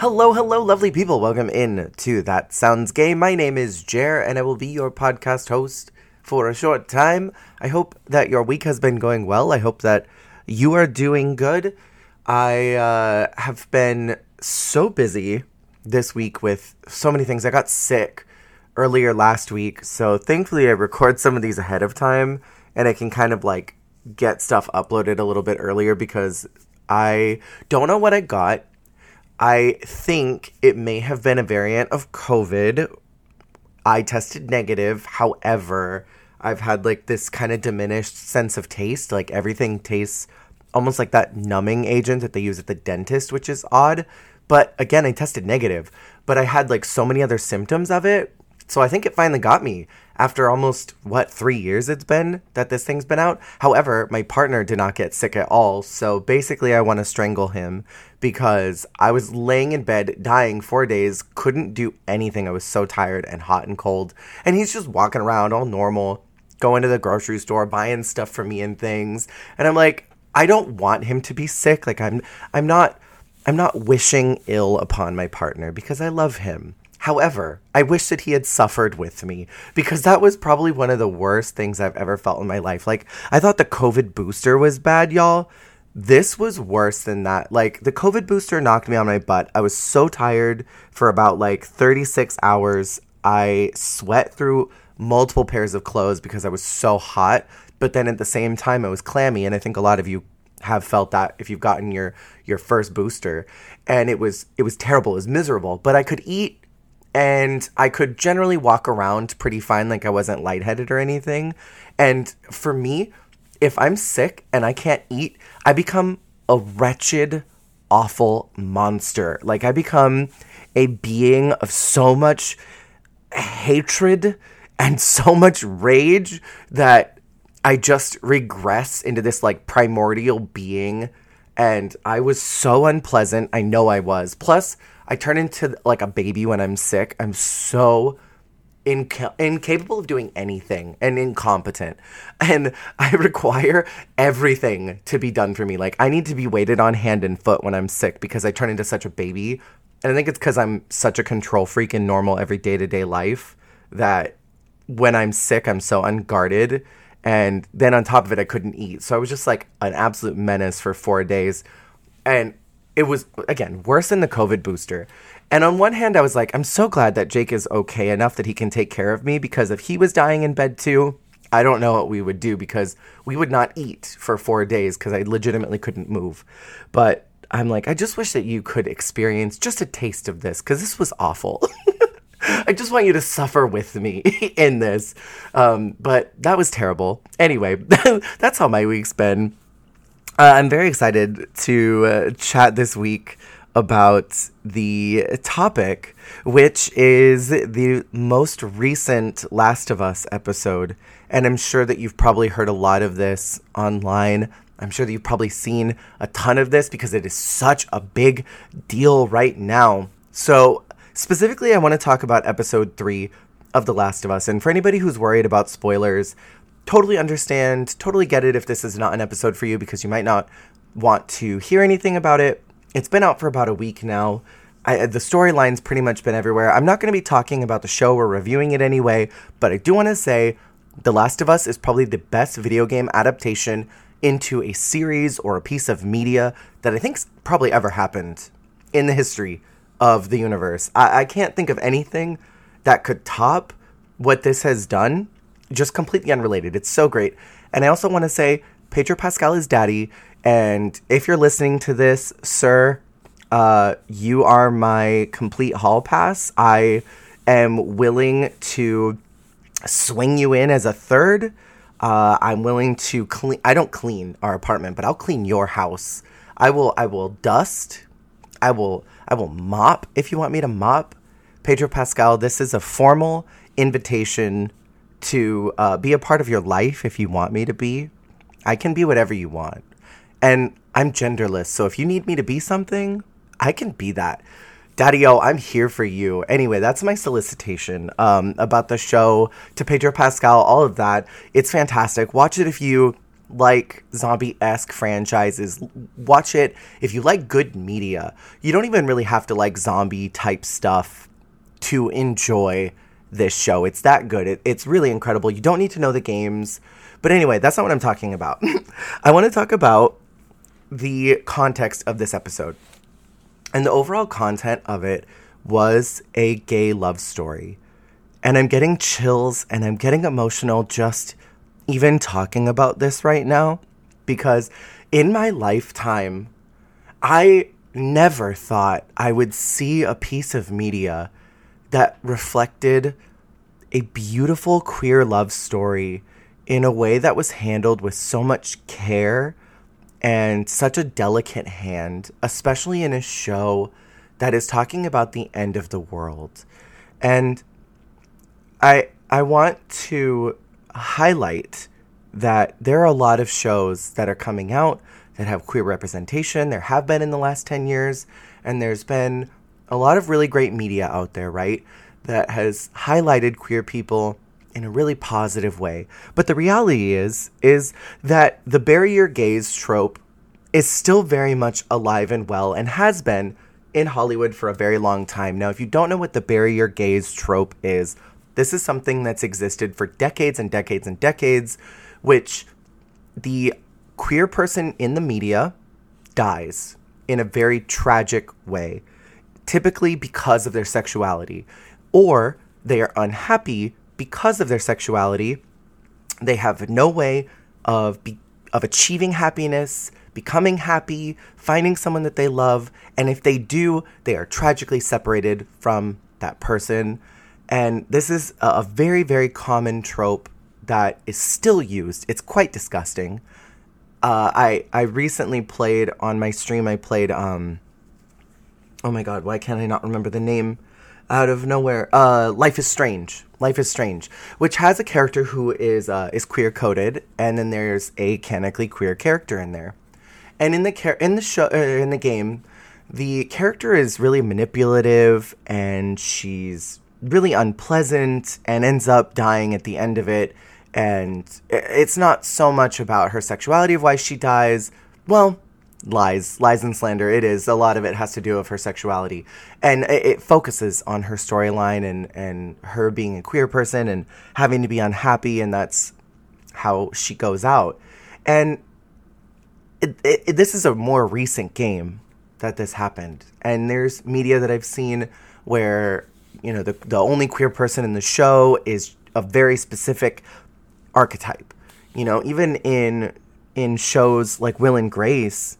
Hello, lovely people. Welcome in to That Sounds Gay. My name is Jer, and I will be your podcast host for a short time. I hope that your week has been going well. I hope that you are doing good. I have been so busy this week with so many things. I got sick earlier last week, so thankfully I record some of these ahead of time, and I can kind of like get stuff uploaded a little bit earlier because I don't know what I got. I think it may have been a variant of COVID. I tested negative. However, I've had like this kind of diminished sense of taste. Like everything tastes almost like that numbing agent that they use at the dentist, which is odd. But again, I tested negative, but I had like so many other symptoms of it. So I think it finally got me after almost, 3 years it's been that this thing's been out. However, my partner did not get sick at all. So basically I want to strangle him because I was laying in bed dying 4 days, couldn't do anything. I was so tired and hot and cold. And he's just walking around all normal, going to the grocery store, buying stuff for me and things. And I'm like, I don't want him to be sick. Like I'm not wishing ill upon my partner because I love him. However, I wish that he had suffered with me because that was probably one of the worst things I've ever felt in my life. Like, I thought the COVID booster was bad, y'all. This was worse than that. Like, the COVID booster knocked me on my butt. I was so tired for about, 36 hours. I sweat through multiple pairs of clothes because I was so hot. But then at the same time, I was clammy, and I think a lot of you have felt that if you've gotten your first booster. And it was terrible. It was miserable. But I could eat. And I could generally walk around pretty fine, like I wasn't lightheaded or anything. And for me, if I'm sick and I can't eat, I become a wretched, awful monster. Like, I become a being of so much hatred and so much rage that I just regress into this, primordial being. And I was so unpleasant. I know I was. Plus, I turn into a baby when I'm sick. I'm so incapable of doing anything and incompetent. And I require everything to be done for me. I need to be waited on hand and foot when I'm sick because I turn into such a baby. And I think it's because I'm such a control freak in normal every day-to-day life that when I'm sick, I'm so unguarded. And then on top of it, I couldn't eat. So I was just an absolute menace for 4 days. And it was, again, worse than the COVID booster. And on one hand, I was I'm so glad that Jake is okay enough that he can take care of me because if he was dying in bed too, I don't know what we would do because we would not eat for 4 days because I legitimately couldn't move. But I'm I just wish that you could experience just a taste of this because this was awful. I just want you to suffer with me in this. But that was terrible. Anyway, that's how my week's been. I'm very excited to chat this week about the topic, which is the most recent Last of Us episode. And I'm sure that you've probably heard a lot of this online. I'm sure that you've probably seen a ton of this because it is such a big deal right now. So specifically, I want to talk about episode 3 of The Last of Us. And for anybody who's worried about spoilers, totally understand, totally get it if this is not an episode for you because you might not want to hear anything about it. It's been out for about a week now. The storyline's pretty much been everywhere. I'm not going to be talking about the show or reviewing it anyway, but I do want to say The Last of Us is probably the best video game adaptation into a series or a piece of media that I think's probably ever happened in the history of the universe. I can't think of anything that could top what this has done. Just completely unrelated. It's so great. And I also want to say Pedro Pascal is daddy. And if you're listening to this, sir, you are my complete hall pass. I am willing to swing you in as a third. I'm willing to clean. I don't clean our apartment, but I'll clean your house. I will dust. I will mop if you want me to mop. Pedro Pascal, this is a formal invitation to be a part of your life if you want me to be. I can be whatever you want. And I'm genderless, so if you need me to be something, I can be that. Daddy-o, I'm here for you. Anyway, that's my solicitation about the show, to Pedro Pascal, all of that. It's fantastic. Watch it if you like zombie-esque franchises, watch it. If you like good media, you don't even really have to like zombie-type stuff to enjoy this show. It's that good. It's really incredible. You don't need to know the games. But anyway, that's not what I'm talking about. I want to talk about the context of this episode. And the overall content of it was a gay love story. And I'm getting chills and I'm getting emotional just even talking about this right now, because in my lifetime, I never thought I would see a piece of media that reflected a beautiful queer love story in a way that was handled with so much care and such a delicate hand, especially in a show that is talking about the end of the world. And I want to highlight that there are a lot of shows that are coming out that have queer representation. There have been in the last 10 years, and there's been a lot of really great media out there, right, that has highlighted queer people in a really positive way. But the reality is that the bury your gays trope is still very much alive and well and has been in Hollywood for a very long time. Now, if you don't know what the bury your gays trope is, this is something that's existed for decades and decades and decades, which the queer person in the media dies in a very tragic way, typically because of their sexuality, or they are unhappy because of their sexuality. They have no way of achieving happiness, becoming happy, finding someone that they love, and if they do, they are tragically separated from that person. And this is a very, very common trope that is still used. It's quite disgusting. I recently played on my stream, oh my God, why can't I not remember the name out of nowhere? Life is Strange, which has a character who is queer-coded, and then there's a canonically queer character in there. And in the game, the character is really manipulative, and she's really unpleasant and ends up dying at the end of it. And it's not so much about her sexuality of why she dies. Well, lies and slander. It is. A lot of it has to do with her sexuality. And it focuses on her storyline and her being a queer person and having to be unhappy. And that's how she goes out. And this is a more recent game that this happened. And there's media that I've seen where, you know, the only queer person in the show is a very specific archetype. You know, even in shows like Will and Grace,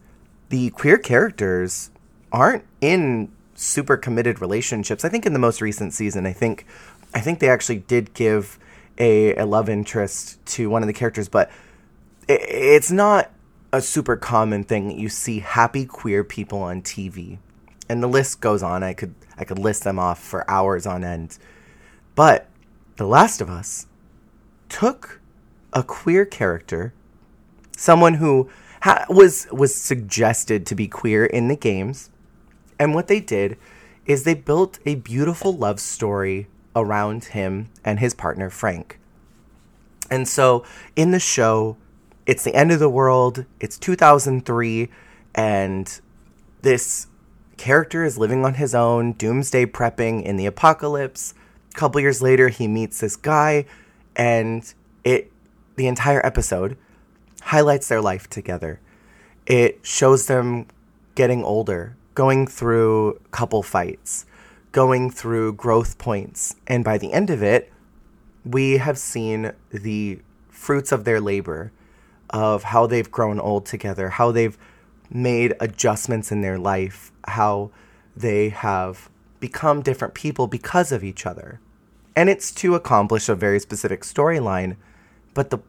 the queer characters aren't in super committed relationships. I think in the most recent season, I think they actually did give a love interest to one of the characters, but it's not a super common thing that you see happy queer people on TV. And the list goes on. I could list them off for hours on end. But The Last of Us took a queer character, someone who was suggested to be queer in the games, and what they did is they built a beautiful love story around him and his partner, Frank. And so in the show, it's the end of the world, it's 2003, and this character is living on his own, doomsday prepping in the apocalypse. A couple years later, he meets this guy, and the entire episode highlights their life together. It shows them getting older, going through couple fights, going through growth points, and by the end of it, we have seen the fruits of their labor, of how they've grown old together, how they've made adjustments in their life, how they have become different people because of each other. And it's to accomplish a very specific storyline, but the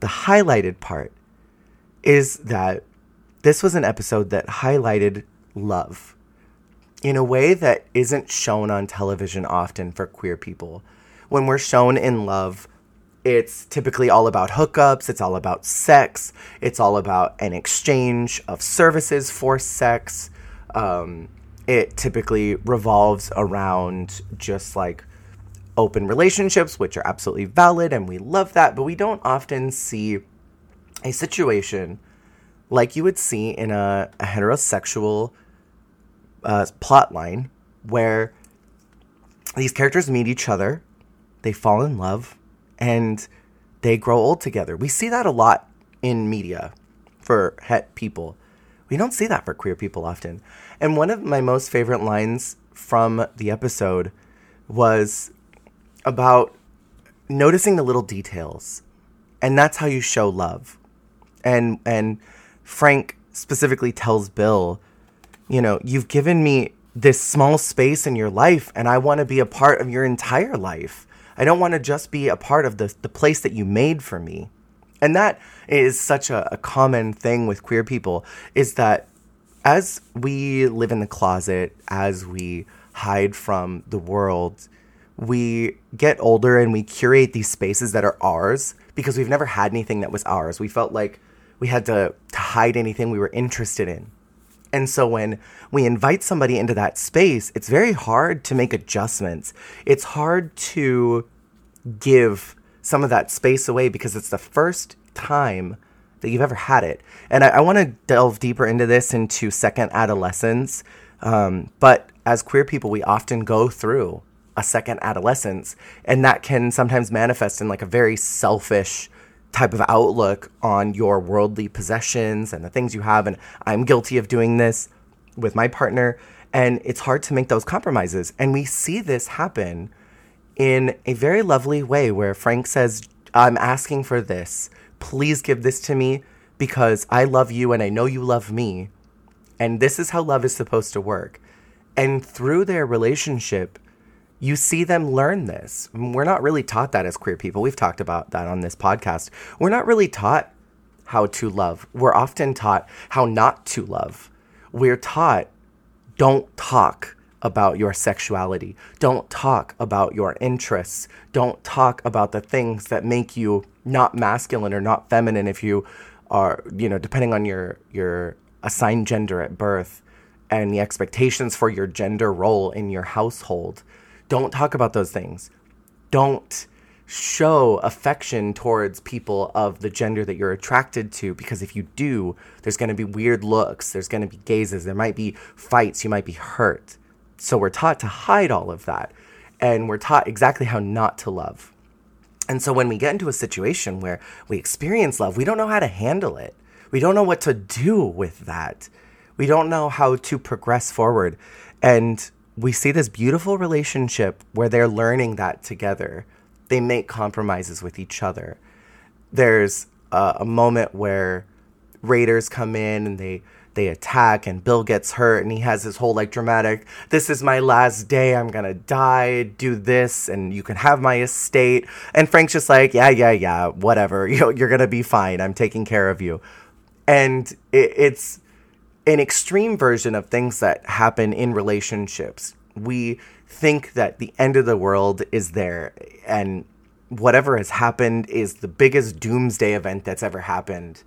highlighted part is that this was an episode that highlighted love in a way that isn't shown on television often for queer people. When we're shown in love, it's typically all about hookups, it's all about sex, it's all about an exchange of services for sex. It typically revolves around just like open relationships, which are absolutely valid, and we love that, but we don't often see a situation like you would see in a heterosexual plot line where these characters meet each other, they fall in love, and they grow old together. We see that a lot in media for het people. We don't see that for queer people often. And one of my most favorite lines from the episode was about noticing the little details. And that's how you show love. And Frank specifically tells Bill, you know, you've given me this small space in your life, and I want to be a part of your entire life. I don't want to just be a part of the place that you made for me. And that is such a common thing with queer people, is that as we live in the closet, as we hide from the world, we get older and we curate these spaces that are ours because we've never had anything that was ours. We felt like we had to hide anything we were interested in. And so when we invite somebody into that space, it's very hard to make adjustments. It's hard to give some of that space away because it's the first time that you've ever had it. And I want to delve deeper into this into second adolescence. But as queer people, we often go through a second adolescence, and that can sometimes manifest in like a very selfish type of outlook on your worldly possessions and the things you have. And I'm guilty of doing this with my partner, and it's hard to make those compromises. And we see this happen in a very lovely way where Frank says, I'm asking for this. Please give this to me because I love you and I know you love me. And this is how love is supposed to work. And through their relationship, you see them learn this. We're not really taught that as queer people. We've talked about that on this podcast. We're not really taught how to love. We're often taught how not to love. We're taught, don't talk about your sexuality. Don't talk about your interests. Don't talk about the things that make you not masculine or not feminine if you are, you know, depending on your assigned gender at birth and the expectations for your gender role in your household. Don't talk about those things. Don't show affection towards people of the gender that you're attracted to, because if you do, there's going to be weird looks, there's going to be gazes, there might be fights, you might be hurt. So we're taught to hide all of that, and we're taught exactly how not to love. And so when we get into a situation where we experience love, we don't know how to handle it. We don't know what to do with that. We don't know how to progress forward. And we see this beautiful relationship where they're learning that together. They make compromises with each other. There's a moment where raiders come in and they attack, and Bill gets hurt, and he has his whole like dramatic, this is my last day, I'm gonna die, do this, and you can have my estate. And Frank's just like, yeah, whatever, you're gonna be fine, I'm taking care of you. And it's an extreme version of things that happen in relationships. We think that the end of the world is there, and whatever has happened is the biggest doomsday event that's ever happened.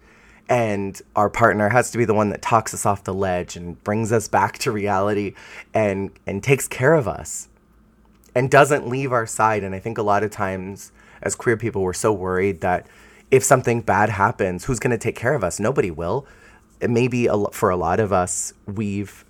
And our partner has to be the one that talks us off the ledge and brings us back to reality and takes care of us and doesn't leave our side. And I think a lot of times as queer people, we're so worried that if something bad happens, who's going to take care of us? Nobody will. Maybe for a lot of us, we've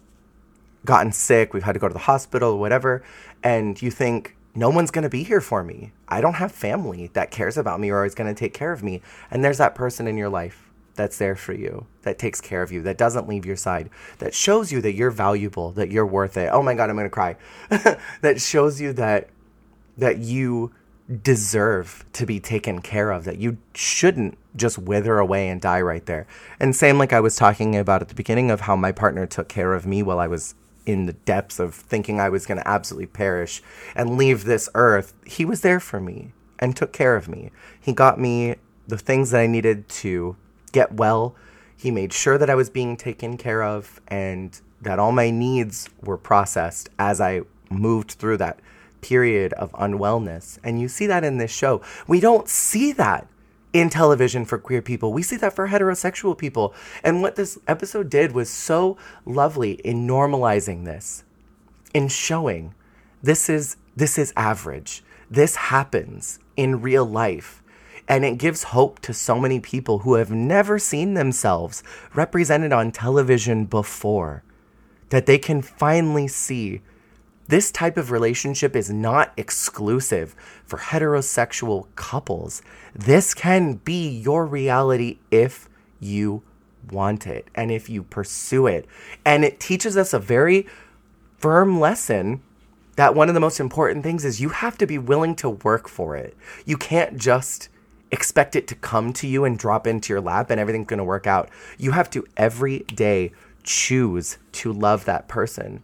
gotten sick, we've had to go to the hospital, whatever, and you think, no one's going to be here for me. I don't have family that cares about me or is going to take care of me. And there's that person in your life that's there for you, that takes care of you, that doesn't leave your side, that shows you that you're valuable, that you're worth it. Oh my God, I'm going to cry. That shows you that you deserve to be taken care of, that you shouldn't just wither away and die right there. And same like I was talking about at the beginning of how my partner took care of me while I was in the depths of thinking I was going to absolutely perish and leave this earth. He was there for me and took care of me. He got me the things that I needed to get well. He made sure that I was being taken care of and that all my needs were processed as I moved through that period of unwellness. And you see that in this show. We don't see that in television for queer people. We see that for heterosexual people. And what this episode did was so lovely in normalizing this, in showing this is average. This happens in real life. And it gives hope to so many people who have never seen themselves represented on television before, that they can finally see this type of relationship is not exclusive for heterosexual couples. This can be your reality if you want it and if you pursue it. And it teaches us a very firm lesson that one of the most important things is you have to be willing to work for it. You can't just expect it to come to you and drop into your lap and everything's going to work out. You have to every day choose to love that person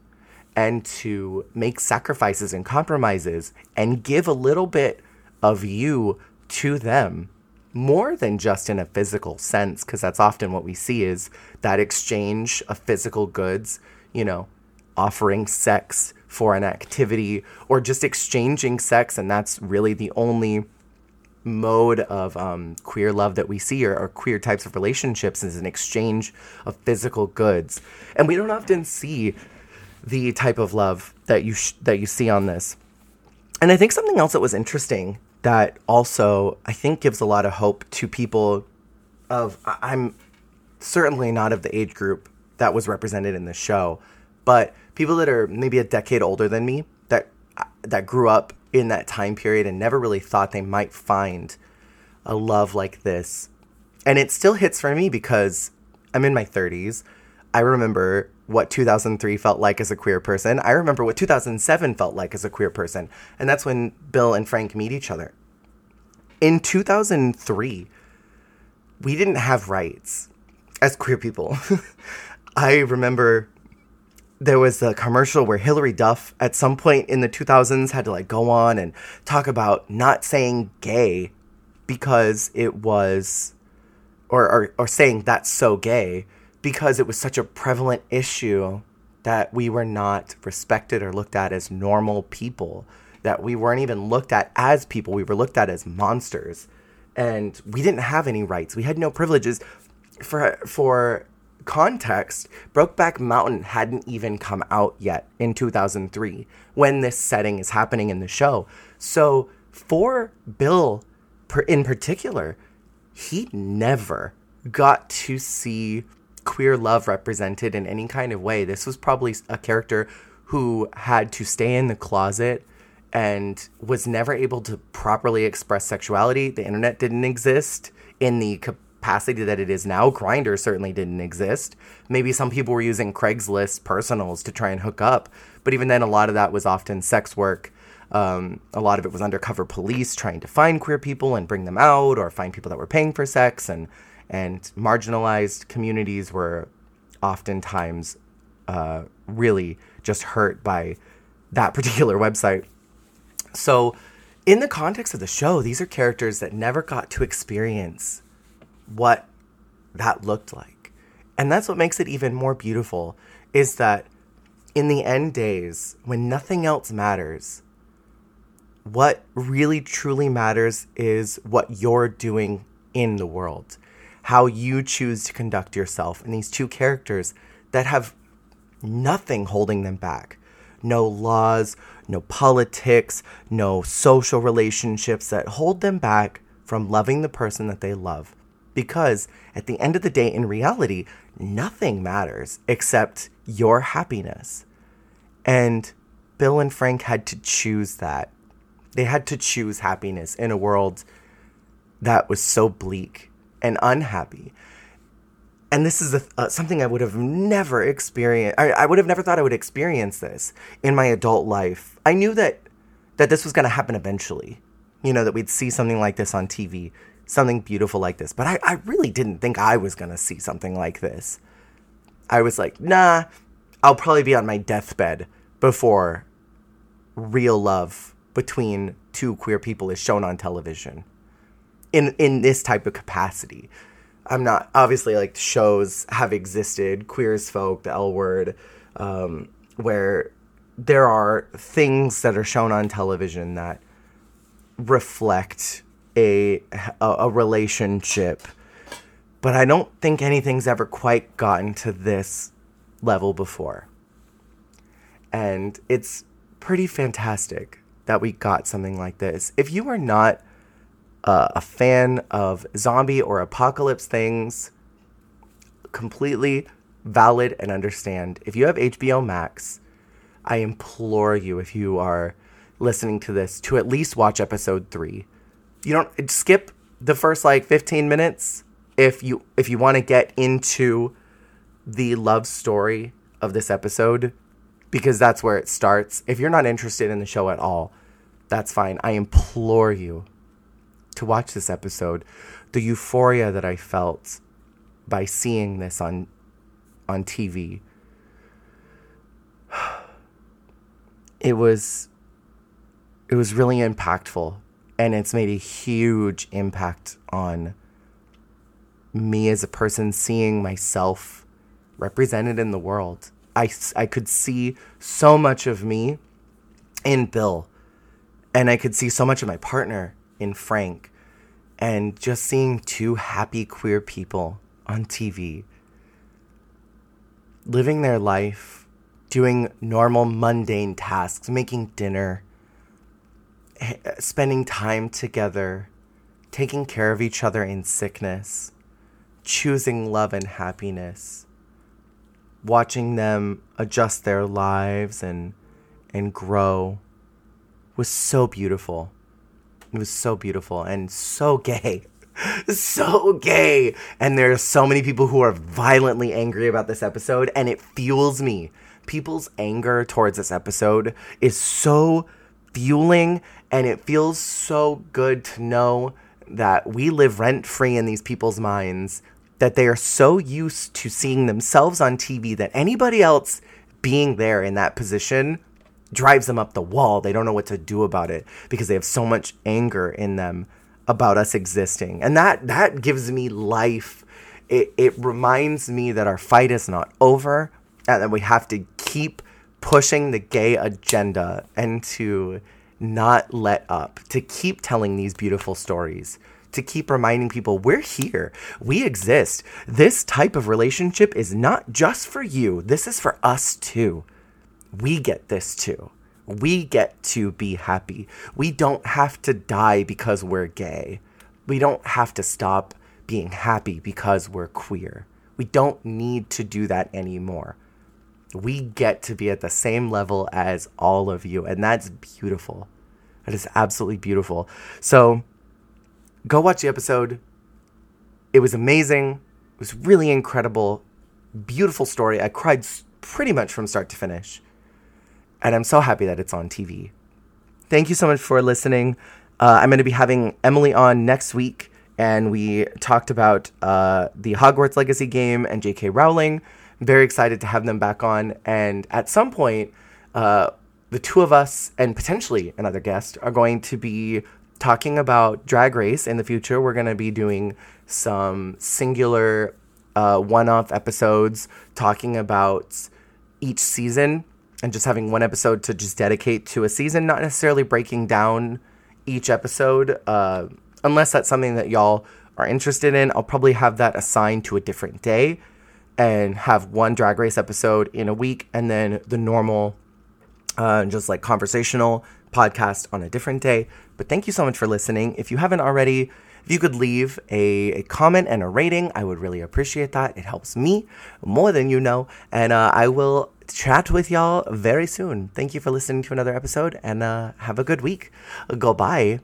and to make sacrifices and compromises and give a little bit of you to them, more than just in a physical sense, because that's often what we see is that exchange of physical goods, you know, offering sex for an activity or just exchanging sex. And that's really the only mode of queer love that we see, or queer types of relationships, is an exchange of physical goods. And we don't often see the type of love that you see on this. And I think something else that was interesting that also I think gives a lot of hope to people of, I'm certainly not of the age group that was represented in the show, but people that are maybe a decade older than me that grew up in that time period and never really thought they might find a love like this. And it still hits for me because I'm in my 30s. I remember what 2003 felt like as a queer person. I remember what 2007 felt like as a queer person. And that's when Bill and Frank meet each other. In 2003, we didn't have rights as queer people. I remember there was a commercial where Hillary Duff at some point in the 2000s had to go on and talk about not saying gay because it was, or saying that's so gay, because it was such a prevalent issue that we were not respected or looked at as normal people, that we weren't even looked at as people. We were looked at as monsters, and we didn't have any rights. We had no privileges. For context, Brokeback Mountain hadn't even come out yet in 2003 when this setting is happening in the show. So for Bill in particular, he never got to see queer love represented in any kind of way. This was probably a character who had to stay in the closet and was never able to properly express sexuality. The internet didn't exist in the capacity that it is now. Grindr certainly didn't exist. Maybe some people were using Craigslist personals to try and hook up, but even then, a lot of that was often sex work. A lot of it was undercover police trying to find queer people and bring them out, or find people that were paying for sex, and marginalized communities were oftentimes really just hurt by that particular website. So in the context of the show, these are characters that never got to experience what that looked like. And that's what makes it even more beautiful, is that in the end days, when nothing else matters, what really truly matters is what you're doing in the world, how you choose to conduct yourself. And these two characters that have nothing holding them back, no laws, no politics, no social relationships that hold them back from loving the person that they love. Because at the end of the day, in reality, nothing matters except your happiness. And Bill and Frank had to choose that. They had to choose happiness in a world that was so bleak and unhappy. And this is something I would have never experienced. I would have never thought I would experience this in my adult life. I knew that this was going to happen eventually, that we'd see something like this on TV, something beautiful like this. But I really didn't think I was going to see something like this. I was like, nah, I'll probably be on my deathbed before real love between two queer people is shown on television in this type of capacity. I'm not, obviously, shows have existed, Queer as Folk, The L Word, where there are things that are shown on television that reflect a relationship, but I don't think anything's ever quite gotten to this level before. And it's pretty fantastic that we got something like this. If you are not a fan of zombie or apocalypse things. Completely valid and understand. If you have HBO Max, I implore you, if you are listening to this, to at least watch episode 3. You don't skip the first 15 minutes if you want to get into the love story of this episode, because that's where it starts. If you're not interested in the show at all, that's fine. I implore you to watch this episode. The euphoria that I felt by seeing this on TV, it was really impactful, and it's made a huge impact on me as a person, seeing myself represented in the world. I could see so much of me in Bill, and I could see so much of my partner in Frank, and just seeing two happy queer people on TV living their life, doing normal mundane tasks, making dinner, spending time together, taking care of each other in sickness, choosing love and happiness, watching them adjust their lives and grow was so beautiful. It was so beautiful and so gay. So gay. And there are so many people who are violently angry about this episode, and it fuels me. People's anger towards this episode is so fueling, and it feels so good to know that we live rent-free in these people's minds, that they are so used to seeing themselves on TV that anybody else being there in that position drives them up the wall. They don't know what to do about it because they have so much anger in them about us existing. And that gives me life. It reminds me that our fight is not over and that we have to keep pushing the gay agenda and to not let up, to keep telling these beautiful stories, to keep reminding people we're here, we exist. This type of relationship is not just for you. This is for us too. We get this too. We get to be happy. We don't have to die because we're gay. We don't have to stop being happy because we're queer. We don't need to do that anymore. We get to be at the same level as all of you, and that's beautiful. That is absolutely beautiful. So go watch the episode. It was amazing. It was really incredible. Beautiful story. I cried pretty much from start to finish. And I'm so happy that it's on TV. Thank you so much for listening. I'm going to be having Emily on next week. And we talked about the Hogwarts Legacy game and J.K. Rowling. I'm very excited to have them back on. And at some point, the two of us and potentially another guest are going to be talking about Drag Race in the future. We're going to be doing some singular one-off episodes talking about each season, and just having one episode to just dedicate to a season, not necessarily breaking down each episode, unless that's something that y'all are interested in. I'll probably have that assigned to a different day and have one Drag Race episode in a week, and then the normal just conversational podcast on a different day. But thank you so much for listening. If you haven't already, if you could leave a comment and a rating, I would really appreciate that. It helps me more than you know, and I will chat with y'all very soon. Thank you for listening to another episode, and have a good week. Goodbye.